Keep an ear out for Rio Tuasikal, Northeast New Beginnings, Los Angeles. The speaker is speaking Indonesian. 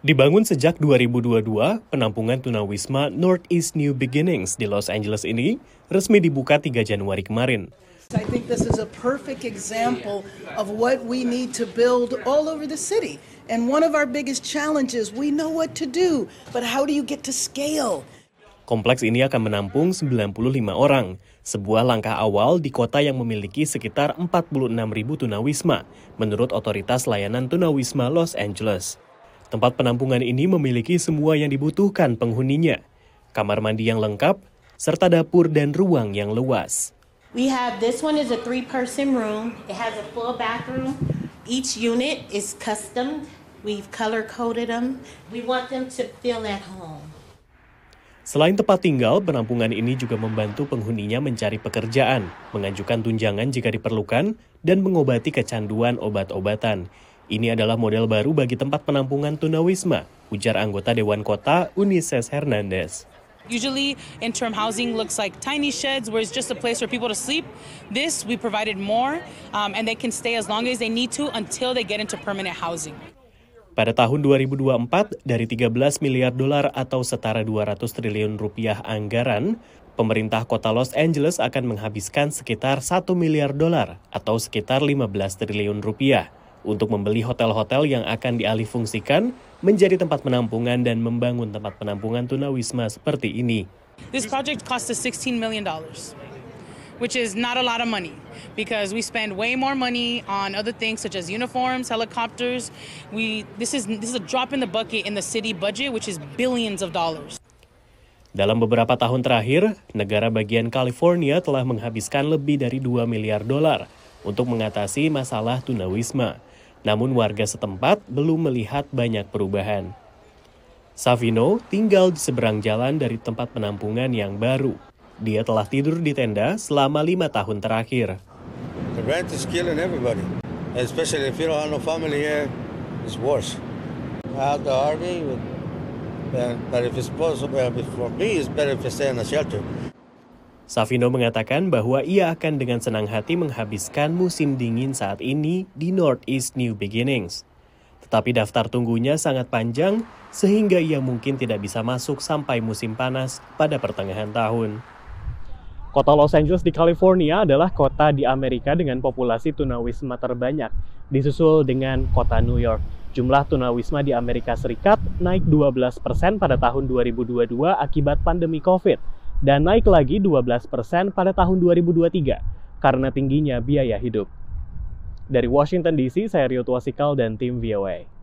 Dibangun sejak 2022, penampungan tunawisma Northeast New Beginnings di Los Angeles ini resmi dibuka 3 Januari kemarin. I think this is a perfect example of what we need to build all over the city. And one of our biggest challenges, we know what to do, but how do you get to scale? Kompleks ini akan menampung 95 orang, sebuah langkah awal di kota yang memiliki sekitar 46.000 tunawisma, menurut Otoritas Layanan Tunawisma Los Angeles. Tempat penampungan ini memiliki semua yang dibutuhkan penghuninya, kamar mandi yang lengkap, serta dapur dan ruang yang luas. We have this one is a 3-person room. It has a full bathroom. Each unit is custom. We've color-coded them. We want them to feel at home. Selain tempat tinggal, penampungan ini juga membantu penghuninya mencari pekerjaan, mengajukan tunjangan jika diperlukan, dan mengobati kecanduan obat-obatan. Ini adalah model baru bagi tempat penampungan tunawisma, ujar anggota Dewan Kota Eunice Hernandez. Usually interim housing looks like tiny sheds where it's just a place for people to sleep. This we provided more and they can stay as long as they need to until they get into permanent housing. Pada tahun 2024, dari 13 miliar dolar atau setara 200 triliun rupiah anggaran, pemerintah kota Los Angeles akan menghabiskan sekitar 1 miliar dolar atau sekitar 15 triliun rupiah untuk membeli hotel-hotel yang akan dialihfungsikan menjadi tempat penampungan dan membangun tempat penampungan tunawisma seperti ini. This project cost us $16 million, which is not a lot of money because we spend way more money on other things such as uniforms, helicopters. This is a drop in the bucket in the city budget, which is billions of dollars. Dalam beberapa tahun terakhir, negara bagian California telah menghabiskan lebih dari 2 miliar dolar untuk mengatasi masalah tunawisma. Namun warga setempat belum melihat banyak perubahan. Savino tinggal di seberang jalan dari tempat penampungan yang baru. Dia telah tidur di tenda selama 5 tahun terakhir. The rent is killing everybody, especially if you don't have no family here, it's worse. I have the army, but if it's possible for me, it's better if I stay in a shelter. Savino mengatakan bahwa ia akan dengan senang hati menghabiskan musim dingin saat ini di Northeast New Beginnings. Tetapi daftar tunggunya sangat panjang sehingga ia mungkin tidak bisa masuk sampai musim panas pada pertengahan tahun. Kota Los Angeles di California adalah kota di Amerika dengan populasi tunawisma terbanyak, disusul dengan kota New York. Jumlah tunawisma di Amerika Serikat naik 12% pada tahun 2022 akibat pandemi COVID. Dan naik lagi 12% pada tahun 2023 karena tingginya biaya hidup. Dari Washington DC, saya Rio Tuasikal dan tim VOA.